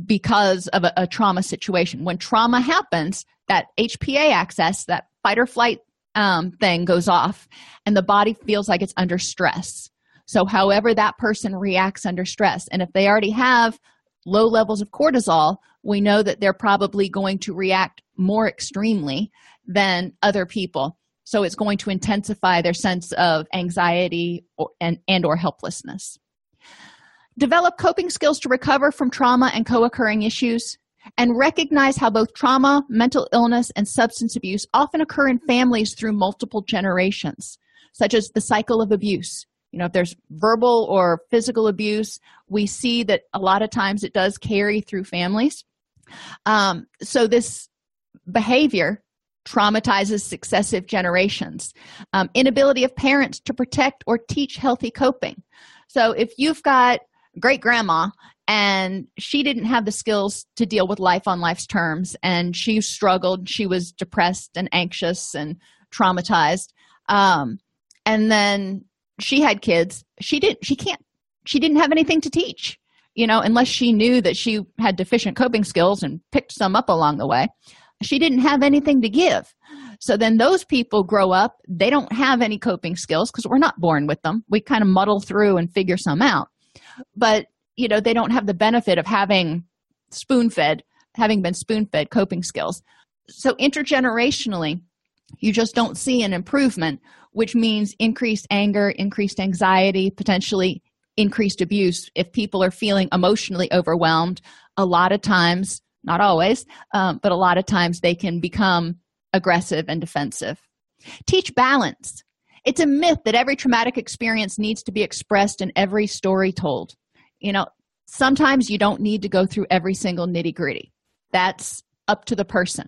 because of a, a trauma situation. When trauma happens, that H P A access, that fight or flight um, thing goes off, and the body feels like it's under stress. So however that person reacts under stress, and if they already have low levels of cortisol, we know that they're probably going to react more extremely than other people. So it's going to intensify their sense of anxiety or, and, and or helplessness. Develop coping skills to recover from trauma and co-occurring issues, and recognize how both trauma, mental illness, and substance abuse often occur in families through multiple generations, such as the cycle of abuse. You know, if there's verbal or physical abuse, we see that a lot of times it does carry through families. Um, so this behavior traumatizes successive generations. Um, inability of parents to protect or teach healthy coping. So if you've got great grandma and she didn't have the skills to deal with life on life's terms, and she struggled, she was depressed and anxious and traumatized, um, and then she had kids, she didn't she can't she didn't have anything to teach, you know, unless she knew that she had deficient coping skills and picked some up along the way. She didn't have anything to give. So then those people grow up, they don't have any coping skills, because we're not born with them. We kind of muddle through and figure some out. But, you know, they don't have the benefit of having spoon-fed, having been spoon-fed coping skills. So intergenerationally, you just don't see an improvement, which means increased anger, increased anxiety, potentially increased abuse. If people are feeling emotionally overwhelmed, a lot of times, not always, um, but a lot of times they can become aggressive and defensive. Teach balance. It's a myth that every traumatic experience needs to be expressed and every story told. You know, sometimes you don't need to go through every single nitty-gritty. That's up to the person.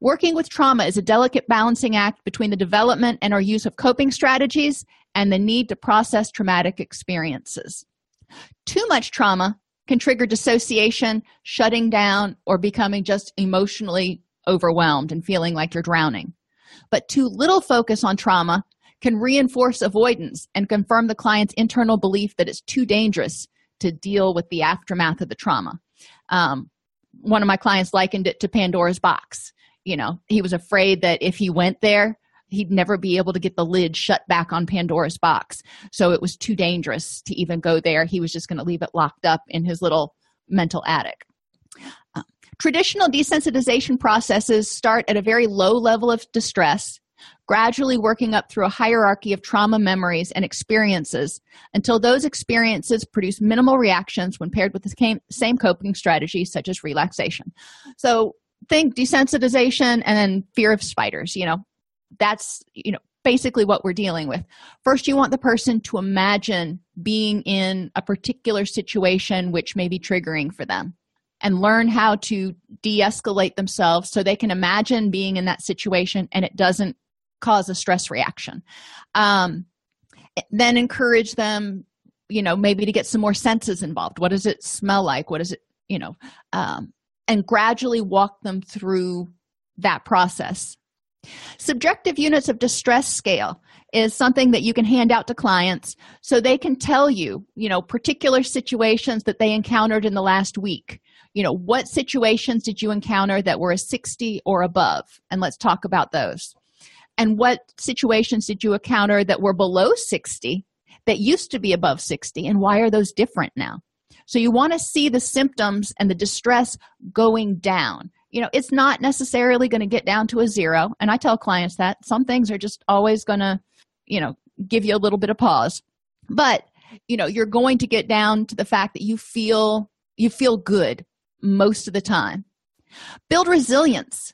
Working with trauma is a delicate balancing act between the development and our use of coping strategies and the need to process traumatic experiences. Too much trauma can trigger dissociation, shutting down, or becoming just emotionally overwhelmed and feeling like you're drowning. But too little focus on trauma can reinforce avoidance and confirm the client's internal belief that it's too dangerous to deal with the aftermath of the trauma. Um, one of my clients likened it to Pandora's box. You know, he was afraid that if he went there, he'd never be able to get the lid shut back on Pandora's box. So it was too dangerous to even go there. He was just going to leave it locked up in his little mental attic. Uh, traditional desensitization processes start at a very low level of distress, gradually working up through a hierarchy of trauma memories and experiences until those experiences produce minimal reactions when paired with the same coping strategies, such as relaxation. So think desensitization and then fear of spiders. You know, that's, you know, basically what we're dealing with. First, you want the person to imagine being in a particular situation which may be triggering for them, and learn how to de-escalate themselves so they can imagine being in that situation and it doesn't cause a stress reaction. Um, then encourage them, you know, maybe to get some more senses involved. What does it smell like? What does it, you know, um, and gradually walk them through that process. Subjective units of distress scale is something that you can hand out to clients so they can tell you, you know, particular situations that they encountered in the last week. You know, what situations did you encounter that were a sixty or above? And let's talk about those. And what situations did you encounter that were below sixty that used to be above sixty? And why are those different now? So you want to see the symptoms and the distress going down. You know, it's not necessarily going to get down to a zero. And I tell clients that some things are just always going to, you know, give you a little bit of pause. But, you know, you're going to get down to the fact that you feel you feel good most of the time. Build resilience.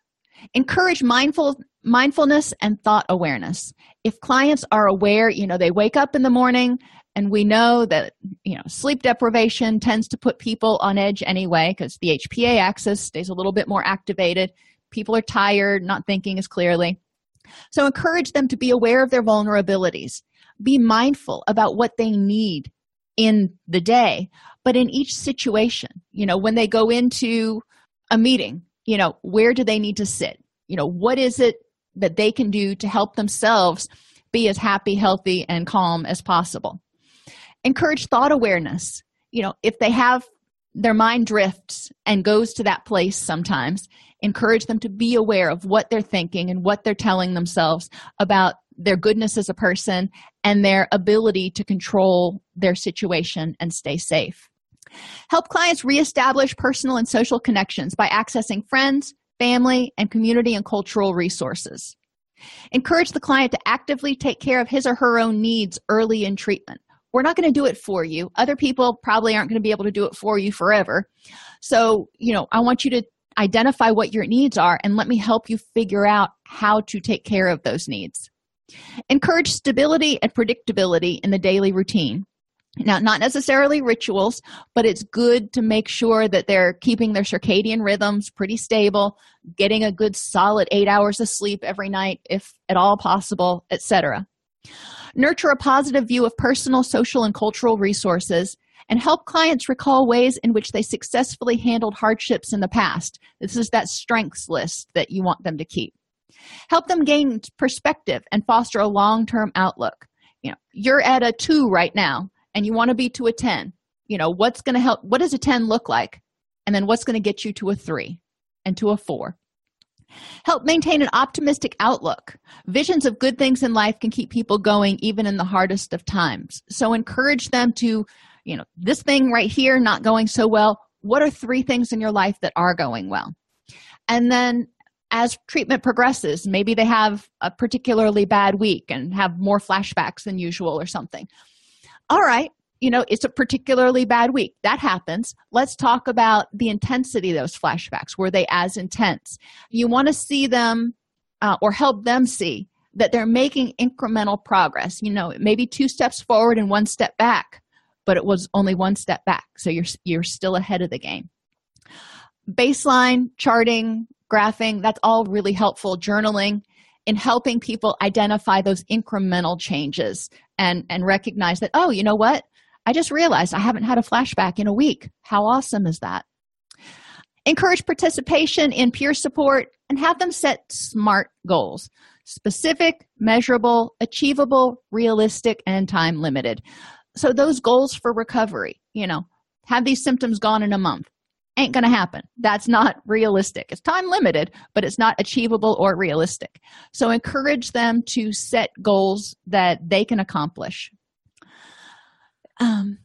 Encourage mindful mindfulness and thought awareness. If clients are aware, you know, they wake up in the morning, and we know that, you know, sleep deprivation tends to put people on edge anyway, because the H P A axis stays a little bit more activated. People are tired, not thinking as clearly. So encourage them to be aware of their vulnerabilities. Be mindful about what they need in the day, but in each situation. You know, when they go into a meeting, you know, where do they need to sit? You know, what is it that they can do to help themselves be as happy, healthy, and calm as possible? Encourage thought awareness. You know, if they have their mind drifts and goes to that place sometimes, encourage them to be aware of what they're thinking and what they're telling themselves about their goodness as a person and their ability to control their situation and stay safe. Help clients reestablish personal and social connections by accessing friends, family, and community and cultural resources. Encourage the client to actively take care of his or her own needs early in treatment. We're not going to do it for you. Other people probably aren't going to be able to do it for you forever. So, you know, I want you to identify what your needs are and let me help you figure out how to take care of those needs. Encourage stability and predictability in the daily routine. Now, not necessarily rituals, but it's good to make sure that they're keeping their circadian rhythms pretty stable, getting a good solid eight hours of sleep every night, if at all possible, et cetera. Nurture a positive view of personal, social, and cultural resources, and help clients recall ways in which they successfully handled hardships in the past. This is that strengths list that you want them to keep. Help them gain perspective and foster a long-term outlook. You know, you're at a two right now, and you want to be to a ten. You know, what's going to help? What does a ten look like? And then what's going to get you to a three and to a four? Help maintain an optimistic outlook. Visions of good things in life can keep people going even in the hardest of times. So encourage them to, you know, this thing right here not going so well. What are three things in your life that are going well? And then as treatment progresses, maybe they have a particularly bad week and have more flashbacks than usual or something. All right, you know, it's a particularly bad week. That happens. Let's talk about the intensity of those flashbacks. Were they as intense? You want to see them uh, or help them see that they're making incremental progress. You know, maybe two steps forward and one step back, but it was only one step back. So you're you're still ahead of the game. Baseline, charting, graphing, that's all really helpful. Journaling in helping people identify those incremental changes and, and recognize that, oh, you know what? I just realized I haven't had a flashback in a week. How awesome is that? Encourage participation in peer support and have them set SMART goals. Specific, measurable, achievable, realistic, and time limited. So those goals for recovery, you know, have these symptoms gone in a month. Ain't going to happen. That's not realistic. It's time limited, but it's not achievable or realistic. So encourage them to set goals that they can accomplish. Um,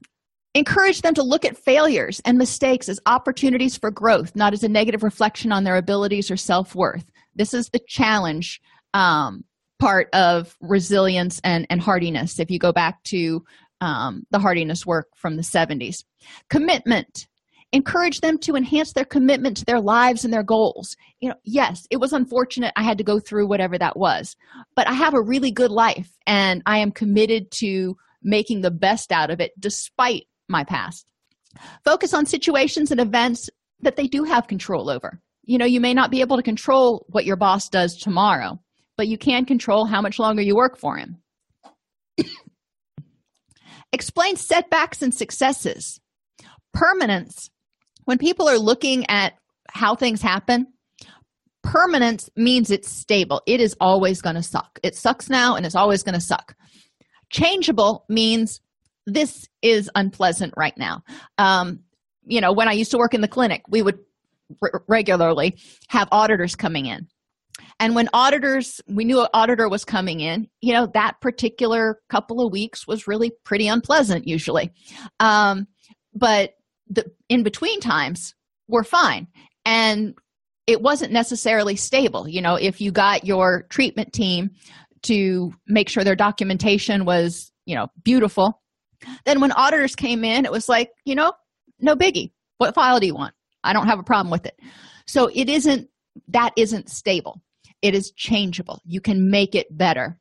encourage them to look at failures and mistakes as opportunities for growth, not as a negative reflection on their abilities or self-worth. This is the challenge um, part of resilience and, and hardiness, if you go back to um, the hardiness work from the seventies. Commitment. Encourage them to enhance their commitment to their lives and their goals. You know, yes, it was unfortunate I had to go through whatever that was, but I have a really good life and I am committed to making the best out of it despite my past. Focus on situations and events that they do have control over. You know, you may not be able to control what your boss does tomorrow, but you can control how much longer you work for him. Explain setbacks and successes. Permanence. When people are looking at how things happen, permanence means it's stable. It is always going to suck. It sucks now and it's always going to suck. Changeable means this is unpleasant right now. Um, you know, when I used to work in the clinic, we would r- regularly have auditors coming in. And when auditors, we knew an auditor was coming in, you know, that particular couple of weeks was really pretty unpleasant usually. Um, but the in between times were fine, and it wasn't necessarily stable. You know, if you got your treatment team to make sure their documentation was, you know, beautiful, then when auditors came in, it was like, you know, no biggie. What file do you want? I don't have a problem with it. So it isn't, that isn't stable. It is changeable. You can make it better.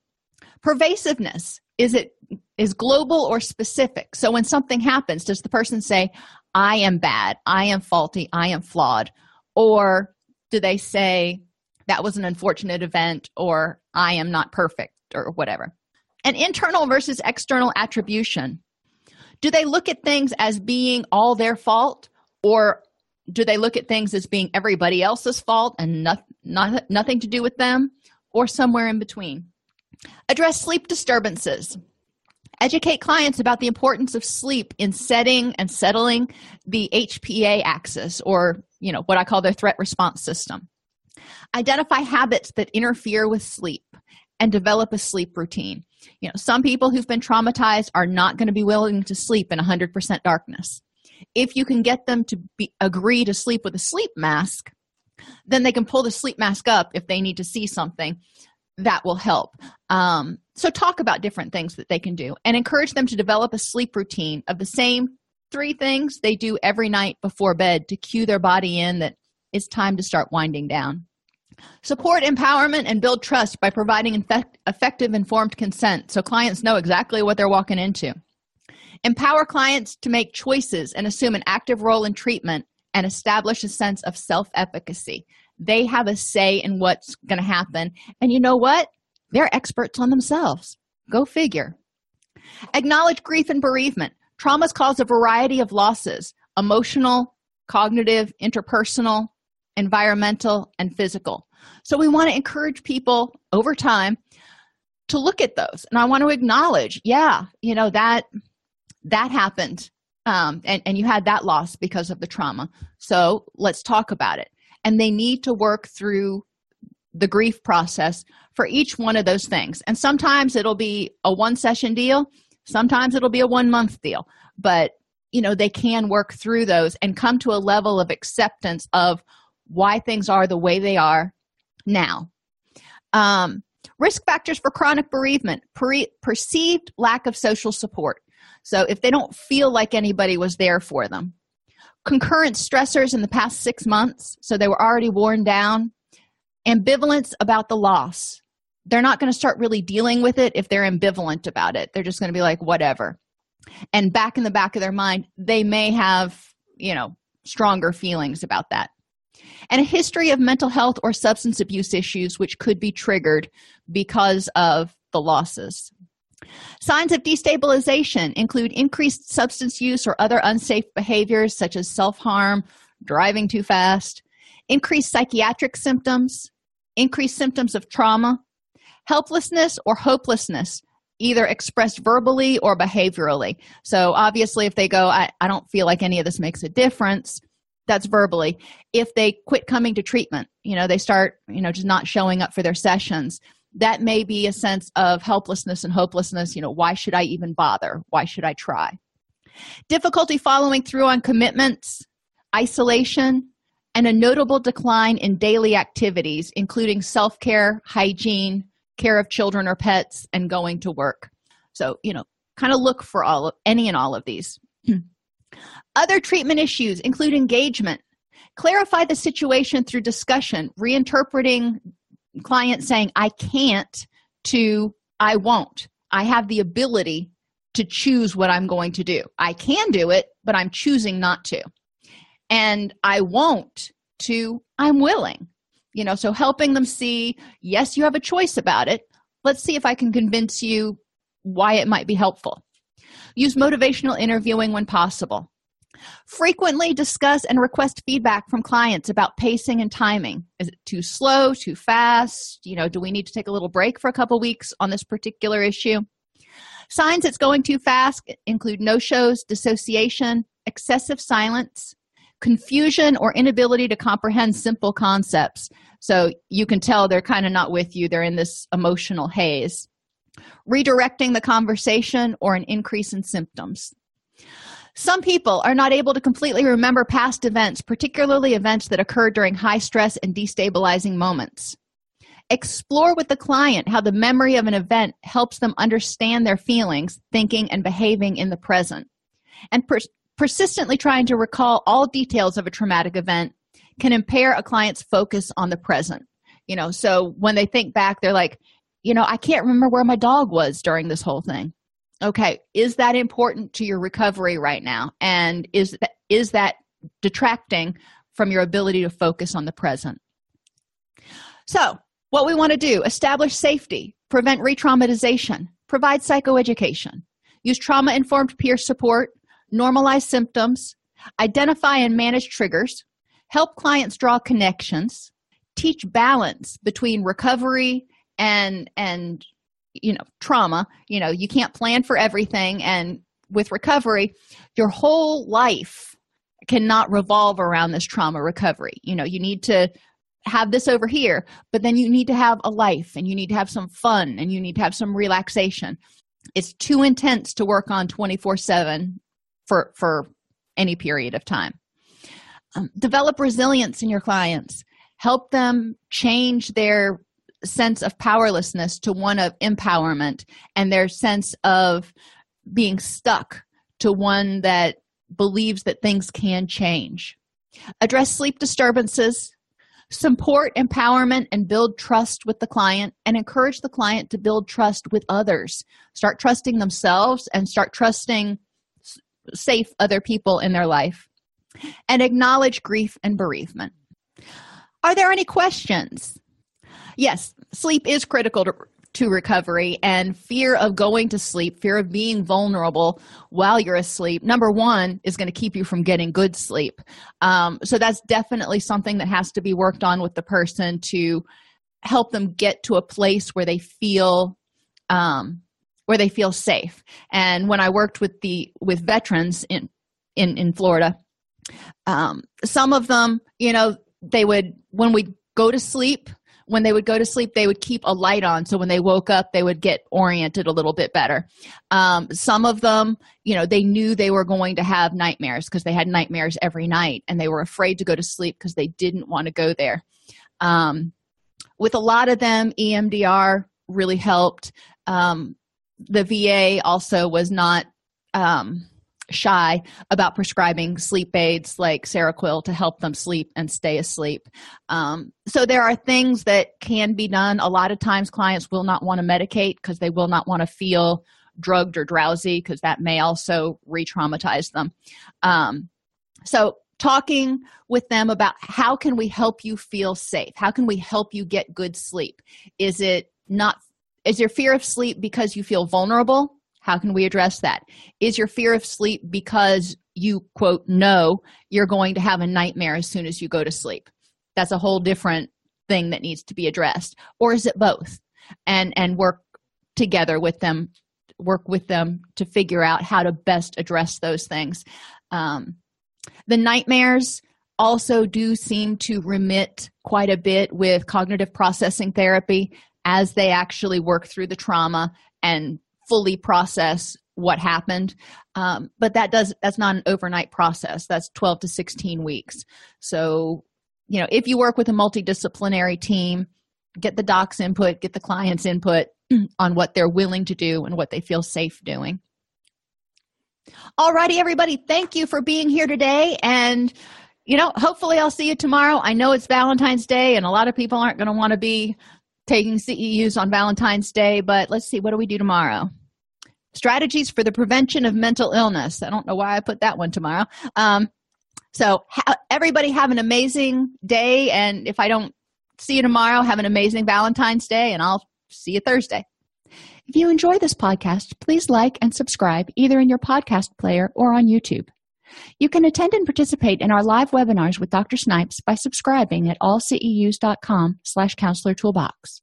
Pervasiveness. Is it is global or specific? So when something happens, does the person say, I am bad, I am faulty, I am flawed? Or do they say, that was an unfortunate event, or I am not perfect, or whatever? And internal versus external attribution. Do they look at things as being all their fault, or do they look at things as being everybody else's fault and not, not, nothing to do with them, or somewhere in between? Address sleep disturbances. Educate clients about the importance of sleep in setting and settling the H P A axis, or, you know, what I call their threat response system. Identify habits that interfere with sleep and develop a sleep routine. You know, some people who've been traumatized are not going to be willing to sleep in one hundred percent darkness. If you can get them to be, agree to sleep with a sleep mask, then they can pull the sleep mask up if they need to see something. That will help. Um, so talk about different things that they can do and encourage them to develop a sleep routine of the same three things they do every night before bed to cue their body in that it's time to start winding down. Support empowerment and build trust by providing effect- effective informed consent so clients know exactly what they're walking into. Empower clients to make choices and assume an active role in treatment and establish a sense of self-efficacy. They have a say in what's going to happen. And you know what? They're experts on themselves. Go figure. Acknowledge grief and bereavement. Traumas cause a variety of losses: emotional, cognitive, interpersonal, environmental, and physical. So we want to encourage people over time to look at those. And I want to acknowledge, yeah, you know, that... that happened, um, and, and you had that loss because of the trauma. So let's talk about it. And they need to work through the grief process for each one of those things. And sometimes it'll be a one-session deal. Sometimes it'll be a one-month deal. But, you know, they can work through those and come to a level of acceptance of why things are the way they are now. Um, risk factors for chronic bereavement, per- perceived lack of social support. So if they don't feel like anybody was there for them. Concurrent stressors in the past six months, so they were already worn down. Ambivalence about the loss. They're not going to start really dealing with it if they're ambivalent about it. They're just going to be like, whatever. And back in the back of their mind, they may have, you know, stronger feelings about that. And a history of mental health or substance abuse issues, which could be triggered because of the losses. Signs of destabilization include increased substance use or other unsafe behaviors such as self-harm, driving too fast, increased psychiatric symptoms, increased symptoms of trauma, helplessness or hopelessness, either expressed verbally or behaviorally. So obviously if they go, I, I don't feel like any of this makes a difference, that's verbally. If they quit coming to treatment, you know, they start, you know, just not showing up for their sessions, that may be a sense of helplessness and hopelessness. You know, why should I even bother? Why should I try? Difficulty following through on commitments, isolation, and a notable decline in daily activities, including self-care, hygiene, care of children or pets, and going to work. So, you know, kind of look for all of, any and all of these. Other treatment issues include engagement. Clarify the situation through discussion, reinterpreting client saying, I can't to I won't. I have the ability to choose what I'm going to do. I can do it, but I'm choosing not to. And I won't to I'm willing. You know, so helping them see, yes, you have a choice about it. Let's see if I can convince you why it might be helpful. Use motivational interviewing when possible. Frequently discuss and request feedback from clients about pacing and timing. Is it too slow, too fast? You know, do we need to take a little break for a couple weeks on this particular issue? Signs it's going too fast include no-shows, dissociation, excessive silence, confusion, or inability to comprehend simple concepts. So you can tell they're kind of not with you. They're in this emotional haze. Redirecting the conversation or an increase in symptoms. Some people are not able to completely remember past events, particularly events that occur during high stress and destabilizing moments. Explore with the client how the memory of an event helps them understand their feelings, thinking, and behaving in the present. And pers- persistently trying to recall all details of a traumatic event can impair a client's focus on the present. You know, so when they think back, they're like, you know, I can't remember where my dog was during this whole thing. Okay, is that important to your recovery right now? And is that, is that detracting from your ability to focus on the present? So what we want to do, establish safety, prevent re-traumatization, provide psychoeducation, use trauma-informed peer support, normalize symptoms, identify and manage triggers, help clients draw connections, teach balance between recovery and and you know, trauma, you know, you can't plan for everything. And with recovery, your whole life cannot revolve around this trauma recovery. You know, you need to have this over here, but then you need to have a life, and you need to have some fun, and you need to have some relaxation. It's too intense to work on twenty-four seven for, for any period of time. Um, develop resilience in your clients. Help them change their sense of powerlessness to one of empowerment, and their sense of being stuck to one that believes that things can change. Address sleep disturbances. Support empowerment and build trust with the client, and encourage the client to build trust with others. Start trusting themselves and start trusting safe other people in their life. And acknowledge grief and bereavement. Are there any questions? Yes, sleep is critical to, to recovery, and fear of going to sleep, fear of being vulnerable while you're asleep, number one, is going to keep you from getting good sleep. Um, so that's definitely something that has to be worked on with the person to help them get to a place where they feel um, where they feel safe. And when I worked with the with veterans in in, in Florida, um, some of them, you know, they would when we go to sleep. When they would go to sleep, they would keep a light on. So when they woke up, they would get oriented a little bit better. Um, some of them, you know, they knew they were going to have nightmares because they had nightmares every night, and they were afraid to go to sleep because they didn't want to go there. Um, with a lot of them, E M D R really helped. Um, the V A also was not um, shy about prescribing sleep aids like Seroquil to help them sleep and stay asleep. Um, so there are things that can be done. A lot of times clients will not want to medicate because they will not want to feel drugged or drowsy, because that may also re-traumatize them. Um, so talking with them about how can we help you feel safe? How can we help you get good sleep? Is it not, is your fear of sleep because you feel vulnerable? How can we address that? Is your fear of sleep because you, quote, know you're going to have a nightmare as soon as you go to sleep? That's a whole different thing that needs to be addressed. Or is it both? And and work together with them, work with them to figure out how to best address those things. Um, the nightmares also do seem to remit quite a bit with cognitive processing therapy as they actually work through the trauma and fully process what happened, um, but that does that's not an overnight process. That's twelve to sixteen weeks. So, you know, if you work with a multidisciplinary team, get the doc's input, get the client's input on what they're willing to do and what they feel safe doing. All righty, everybody, thank you for being here today, and you know, hopefully, I'll see you tomorrow. I know it's Valentine's Day, and a lot of people aren't going to want to be taking C E Us on Valentine's Day, but let's see, what do we do tomorrow? Strategies for the prevention of mental illness. I don't know why I put that one tomorrow. Um, so ha- everybody have an amazing day. And if I don't see you tomorrow, have an amazing Valentine's Day, and I'll see you Thursday. If you enjoy this podcast, please like and subscribe either in your podcast player or on YouTube. You can attend and participate in our live webinars with Doctor Snipes by subscribing at all C E Us dot com slash Counselor Toolbox.